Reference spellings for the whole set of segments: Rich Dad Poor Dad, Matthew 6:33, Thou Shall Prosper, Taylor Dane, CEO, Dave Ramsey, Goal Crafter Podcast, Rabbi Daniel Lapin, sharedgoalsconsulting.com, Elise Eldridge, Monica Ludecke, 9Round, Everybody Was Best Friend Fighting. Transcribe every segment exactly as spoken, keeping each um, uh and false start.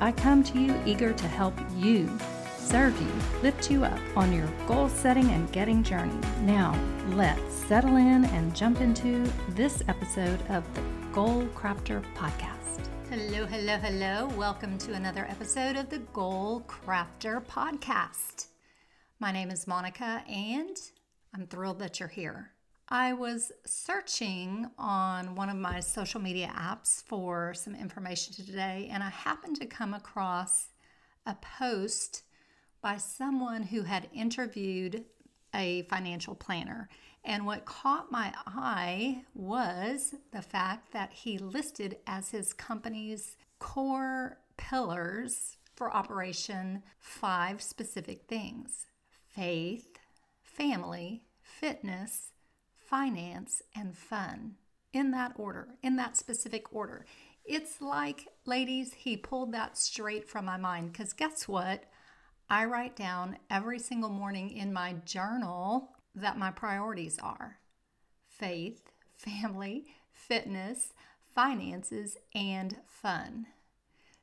I come to you eager to help you, serve you, lift you up on your goal setting and getting journey. Now, let's settle in and jump into this episode of the Goal Crafter Podcast. Hello, hello, hello. Welcome to another episode of the Goal Crafter Podcast. My name is Monica, and I'm thrilled that you're here. I was searching on one of my social media apps for some information today, and I happened to come across a post by someone who had interviewed a financial planner. And what caught my eye was the fact that he listed as his company's core pillars for operation five specific things: faith, family, fitness, finance, and fun, in that order, in that specific order. It's like, ladies, he pulled that straight from my mind, because guess what? I write down every single morning in my journal that my priorities are faith, family, fitness, finances, and fun.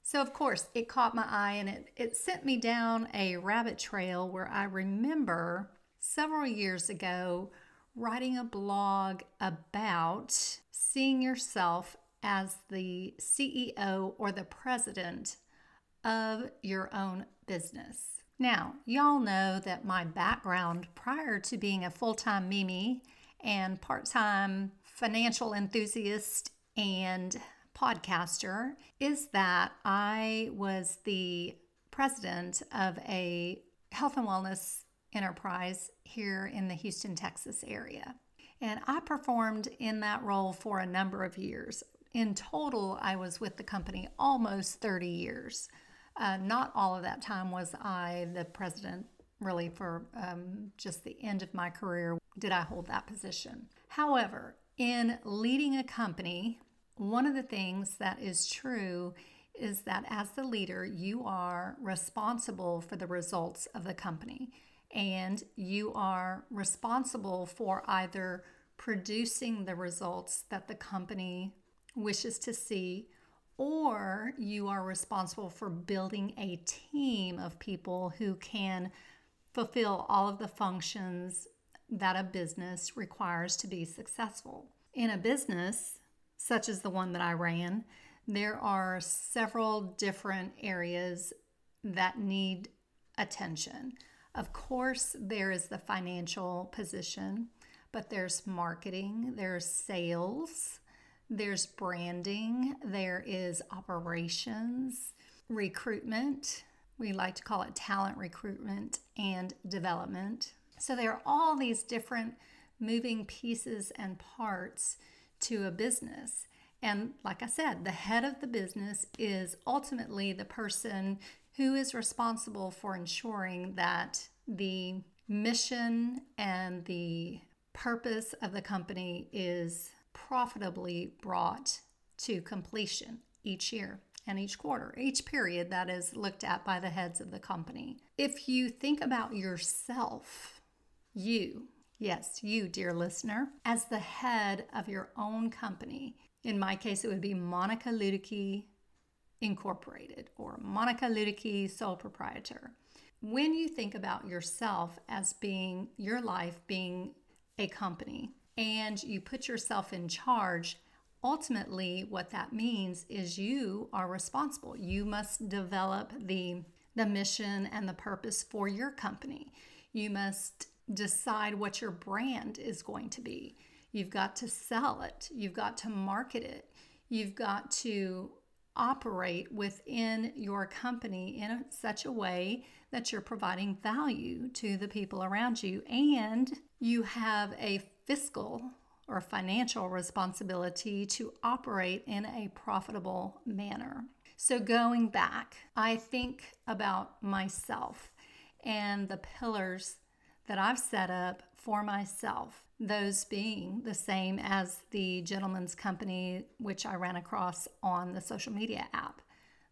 So, of course, it caught my eye, and it, it sent me down a rabbit trail where I remember several years ago writing a blog about seeing yourself as the C E O or the president of your own business. Now, y'all know that my background prior to being a full-time mimi and part-time financial enthusiast and podcaster is that I was the president of a health and wellness enterprise here in the Houston, Texas area. And I performed in that role for a number of years. In total, I was with the company almost thirty years. Uh, not all of that time was I the president, really, for um, just the end of my career did I hold that position. However, in leading a company, one of the things that is true is that as the leader, you are responsible for the results of the company. And you are responsible for either producing the results that the company wishes to see, or you are responsible for building a team of people who can fulfill all of the functions that a business requires to be successful. In a business, such as the one that I ran, there are several different areas that need attention. Of course, there is the financial position, but there's marketing, there's sales, there's branding, there is operations, recruitment. We like to call it talent recruitment and development. So there are all these different moving pieces and parts to a business. And like I said, the head of the business is ultimately the person who is responsible for ensuring that the mission and the purpose of the company is profitably brought to completion each year and each quarter, each period that is looked at by the heads of the company. If you think about yourself, you, yes, you, dear listener, as the head of your own company, in my case, it would be Monica Ludecke Incorporated, or Monica Ludecke, sole proprietor. When you think about yourself as being, your life being a company, and you put yourself in charge, ultimately what that means is you are responsible. You must develop the, the mission and the purpose for your company. You must decide what your brand is going to be. You've got to sell it. You've got to market it. You've got to operate within your company in such a way that you're providing value to the people around you, and you have a fiscal or financial responsibility to operate in a profitable manner. So going back, I think about myself and the pillars that I've set up for myself, those being the same as the gentleman's company, which I ran across on the social media app,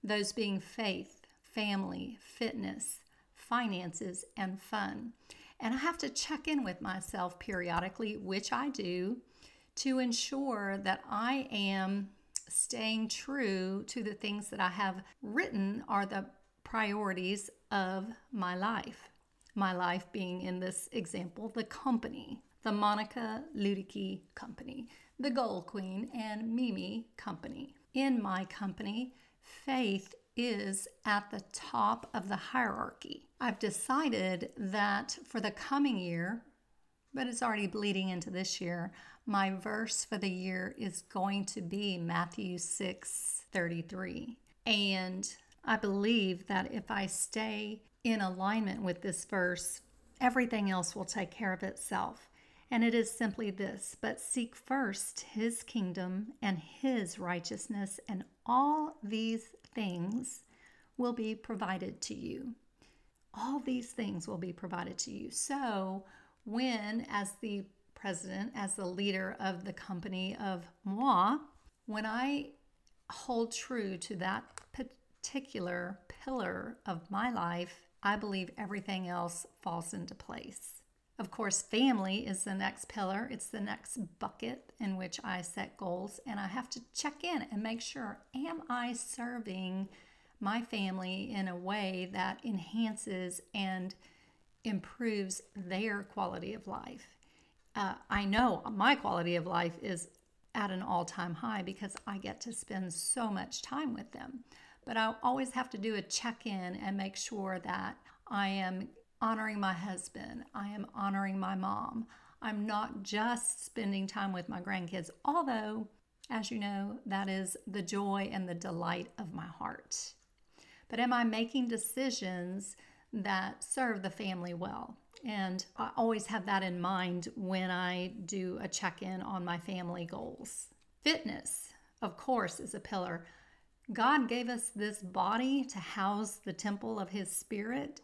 those being faith, family, fitness, finances, and fun. And I have to check in with myself periodically, which I do, to ensure that I am staying true to the things that I have written are the priorities of my life. My life being, in this example, the company, the Monica Ludecke Company, the Goal Queen and Mimi Company. In my company, faith is at the top of the hierarchy. I've decided that for the coming year, but it's already bleeding into this year, my verse for the year is going to be Matthew six thirty-three. And I believe that if I stay in alignment with this verse, everything else will take care of itself. And it is simply this: but seek first his kingdom and his righteousness, and all these things will be provided to you. All these things will be provided to you. So when, as the president, as the leader of the company of moi, when I hold true to that particular pillar of my life, I believe everything else falls into place. Of course, family is the next pillar. It's the next bucket in which I set goals, and I have to check in and make sure, am I serving my family in a way that enhances and improves their quality of life? Uh, I know my quality of life is at an all-time high because I get to spend so much time with them. But I always have to do a check-in and make sure that I am honoring my husband. I am honoring my mom. I'm not just spending time with my grandkids, although, as you know, that is the joy and the delight of my heart. But am I making decisions that serve the family well? And I always have that in mind when I do a check-in on my family goals. Fitness, of course, is a pillar. God gave us this body to house the temple of his spirit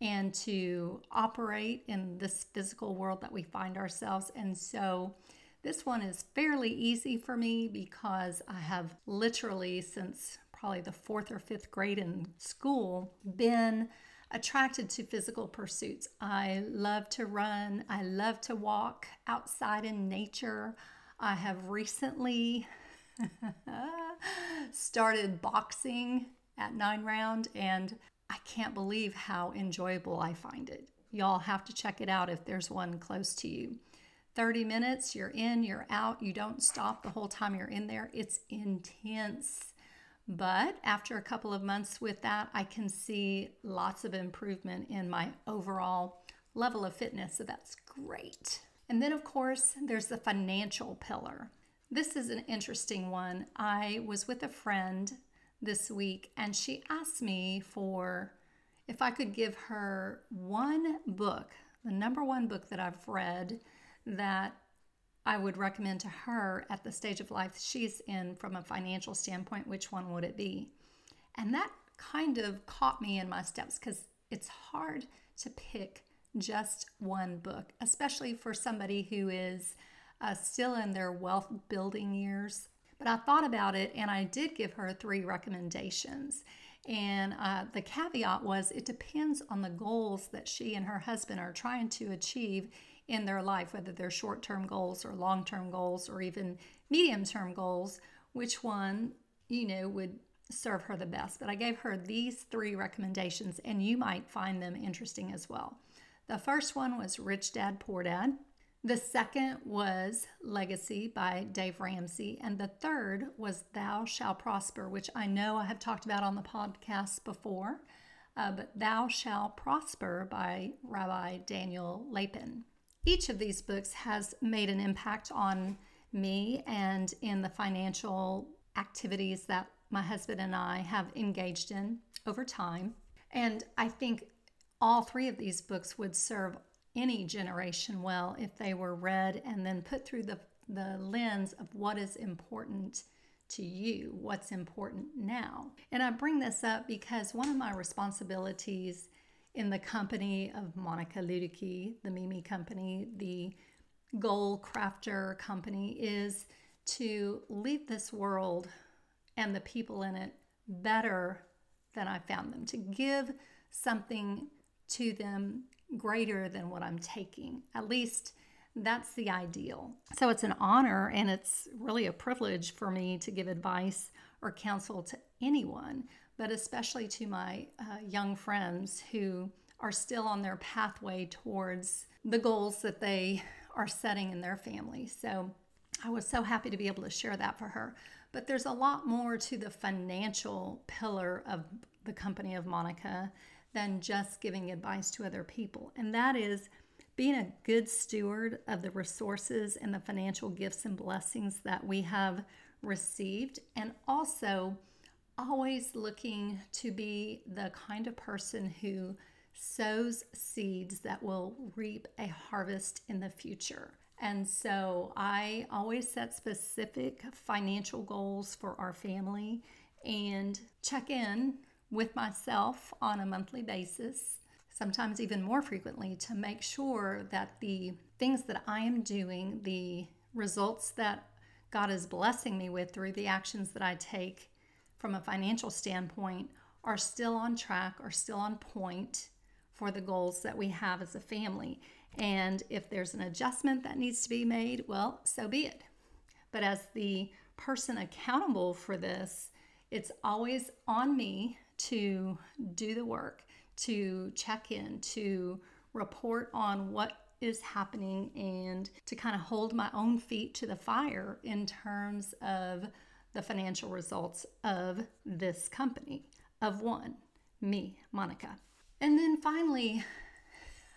and to operate in this physical world that we find ourselves. And so this one is fairly easy for me because I have literally, since probably the fourth or fifth grade in school, been attracted to physical pursuits. I love to run. I love to walk outside in nature. I have recently started boxing at nine round, and I can't believe how enjoyable I find it. Y'all have to check it out if there's one close to you. thirty minutes, you're in, you're out. You don't stop the whole time you're in there. It's intense. But after a couple of months with that, I can see lots of improvement in my overall level of fitness. So that's great. And then, of course, there's the financial pillar. This is an interesting one. I was with a friend this week, and she asked me for if I could give her one book, the number one book that I've read that I would recommend to her at the stage of life she's in from a financial standpoint, which one would it be? And that kind of caught me in my steps because it's hard to pick just one book, especially for somebody who is Uh, still in their wealth building years. But I thought about it, and I did give her three recommendations. And uh, the caveat was it depends on the goals that she and her husband are trying to achieve in their life, whether they're short-term goals or long-term goals or even medium-term goals, which one, you know, would serve her the best. But I gave her these three recommendations, and you might find them interesting as well. The first one was Rich Dad, Poor Dad. The second was Legacy by Dave Ramsey. And the third was Thou Shall Prosper, which I know I have talked about on the podcast before, uh, but Thou Shall Prosper by Rabbi Daniel Lapin. Each of these books has made an impact on me and in the financial activities that my husband and I have engaged in over time. And I think all three of these books would serve any generation well if they were read and then put through the the lens of what is important to you, what's important now. And I bring this up because one of my responsibilities in the company of Monica Ludecke, the Mimi company, the Goal Crafter company, is to leave this world and the people in it better than I found them, to give something to them greater than what I'm taking. At least that's the ideal. So it's an honor and it's really a privilege for me to give advice or counsel to anyone, but especially to my uh, young friends who are still on their pathway towards the goals that they are setting in their family. So I was so happy to be able to share that for her. But there's a lot more to the financial pillar of the company of Monica than just giving advice to other people. And that is being a good steward of the resources and the financial gifts and blessings that we have received. And also always looking to be the kind of person who sows seeds that will reap a harvest in the future. And so I always set specific financial goals for our family and check in with myself on a monthly basis, sometimes even more frequently, to make sure that the things that I am doing, the results that God is blessing me with through the actions that I take from a financial standpoint, are still on track, are still on point for the goals that we have as a family. And if there's an adjustment that needs to be made, well, so be it. But as the person accountable for this, it's always on me to do the work, to check in, to report on what is happening, and to kind of hold my own feet to the fire in terms of the financial results of this company, of one, me, Monica. And then finally,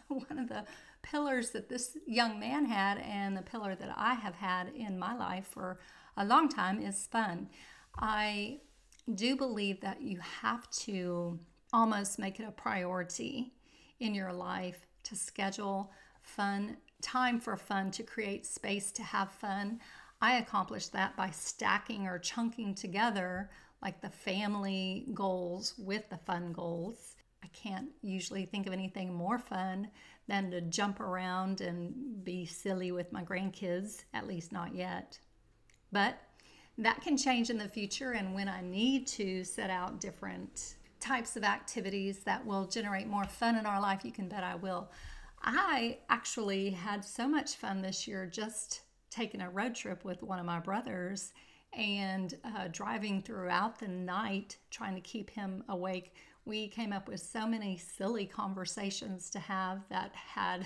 one of the pillars that this young man had and the pillar that I have had in my life for a long time is fun. I do believe that you have to almost make it a priority in your life to schedule fun, time for fun, to create space to have fun. I accomplished that by stacking or chunking together like the family goals with the fun goals. I can't usually think of anything more fun than to jump around and be silly with my grandkids, at least not yet. But that can change in the future, and when I need to set out different types of activities that will generate more fun in our life, you can bet I will. I actually had so much fun this year just taking a road trip with one of my brothers and uh, driving throughout the night, trying to keep him awake. We came up with so many silly conversations to have that had,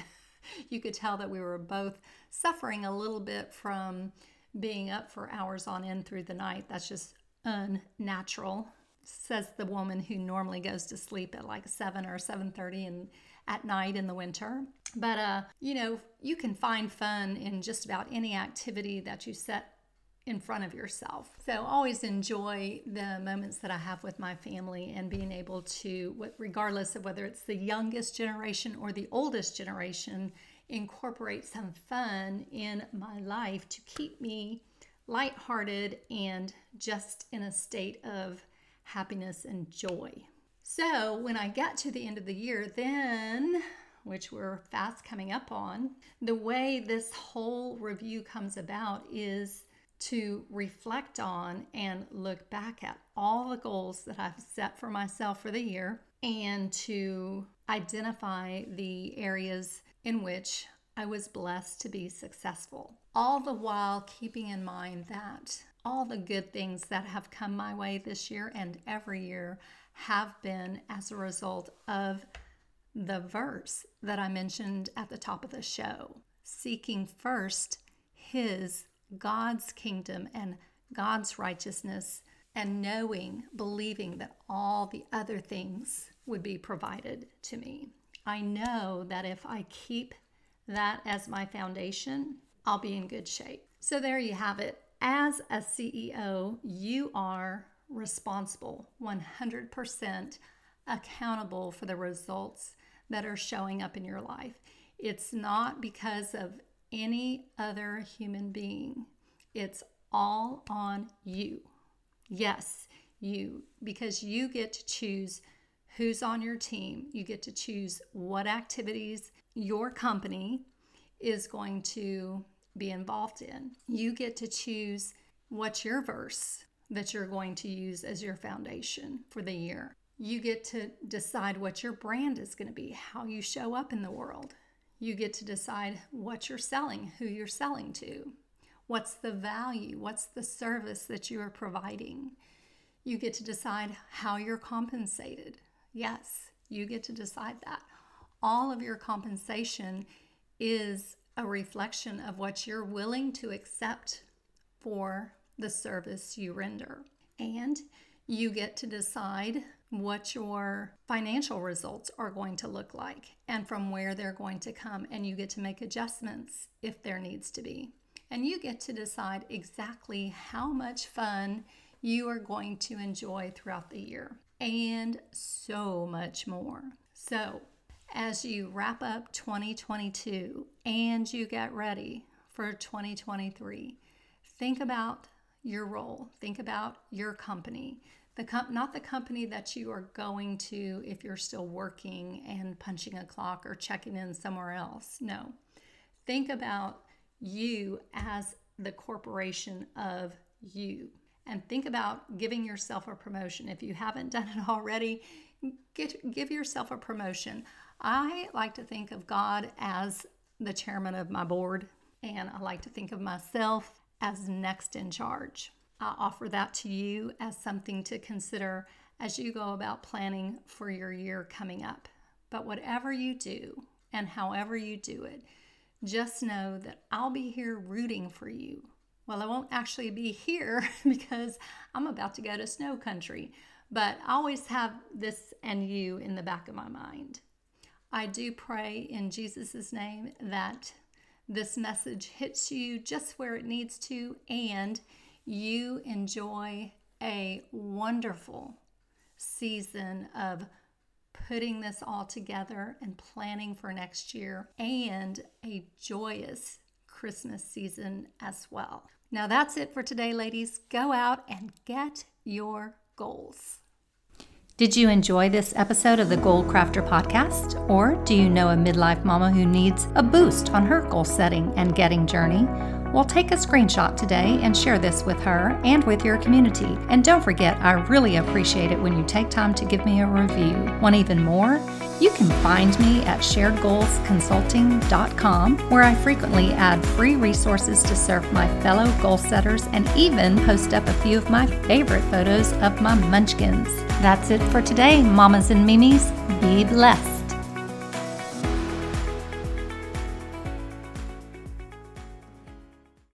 you could tell that we were both suffering a little bit from being up for hours on end through the night. That's just unnatural, says the woman who normally goes to sleep at like seven or seven thirty and at night in the winter. But, uh, you know, you can find fun in just about any activity that you set in front of yourself. So always enjoy the moments that I have with my family and being able to, regardless of whether it's the youngest generation or the oldest generation, incorporate some fun in my life to keep me lighthearted and just in a state of happiness and joy. So when I get to the end of the year then, which we're fast coming up on, the way this whole review comes about is to reflect on and look back at all the goals that I've set for myself for the year and to identify the areas in which I was blessed to be successful, all the while keeping in mind that all the good things that have come my way this year and every year have been as a result of the verse that I mentioned at the top of the show, seeking first his God's kingdom and God's righteousness, and knowing, believing that all the other things would be provided to me. I know that if I keep that as my foundation, I'll be in good shape. So there you have it. As a C E O, you are responsible, one hundred percent accountable for the results that are showing up in your life. It's not because of any other human being. It's all on you. Yes, you, because you get to choose who's on your team. You get to choose what activities your company is going to be involved in. You get to choose what's your verse that you're going to use as your foundation for the year. You get to decide what your brand is going to be, how you show up in the world. You get to decide what you're selling, who you're selling to, what's the value, what's the service that you are providing. You get to decide how you're compensated. Yes, you get to decide that. All of your compensation is a reflection of what you're willing to accept for the service you render. And you get to decide what your financial results are going to look like and from where they're going to come. And you get to make adjustments if there needs to be. And you get to decide exactly how much fun you are going to enjoy throughout the year, and so much more. So as you wrap up twenty twenty-two and you get ready for twenty twenty-three, think about your role. Think about your company, the comp- not the company that you are going to if you're still working and punching a clock or checking in somewhere else. No, think about you as the corporation of you. And think about giving yourself a promotion. If you haven't done it already, get, give yourself a promotion. I like to think of God as the chairman of my board, and I like to think of myself as next in charge. I offer that to you as something to consider as you go about planning for your year coming up. But whatever you do and however you do it, just know that I'll be here rooting for you. Well, I won't actually be here because I'm about to go to snow country, but I always have this and you in the back of my mind. I do pray in Jesus' name that this message hits you just where it needs to and you enjoy a wonderful season of putting this all together and planning for next year, and a joyous Christmas season as well. Now that's it for today, ladies. Go out and get your goals. Did you enjoy this episode of the Goal Crafter Podcast? Or do you know a midlife mama who needs a boost on her goal setting and getting journey? Well, take a screenshot today and share this with her and with your community. And don't forget, I really appreciate it when you take time to give me a review. Want even more? You can find me at shared goals consulting dot com, where I frequently add free resources to serve my fellow goal setters and even post up a few of my favorite photos of my munchkins. That's it for today, mamas and mimis. Be blessed.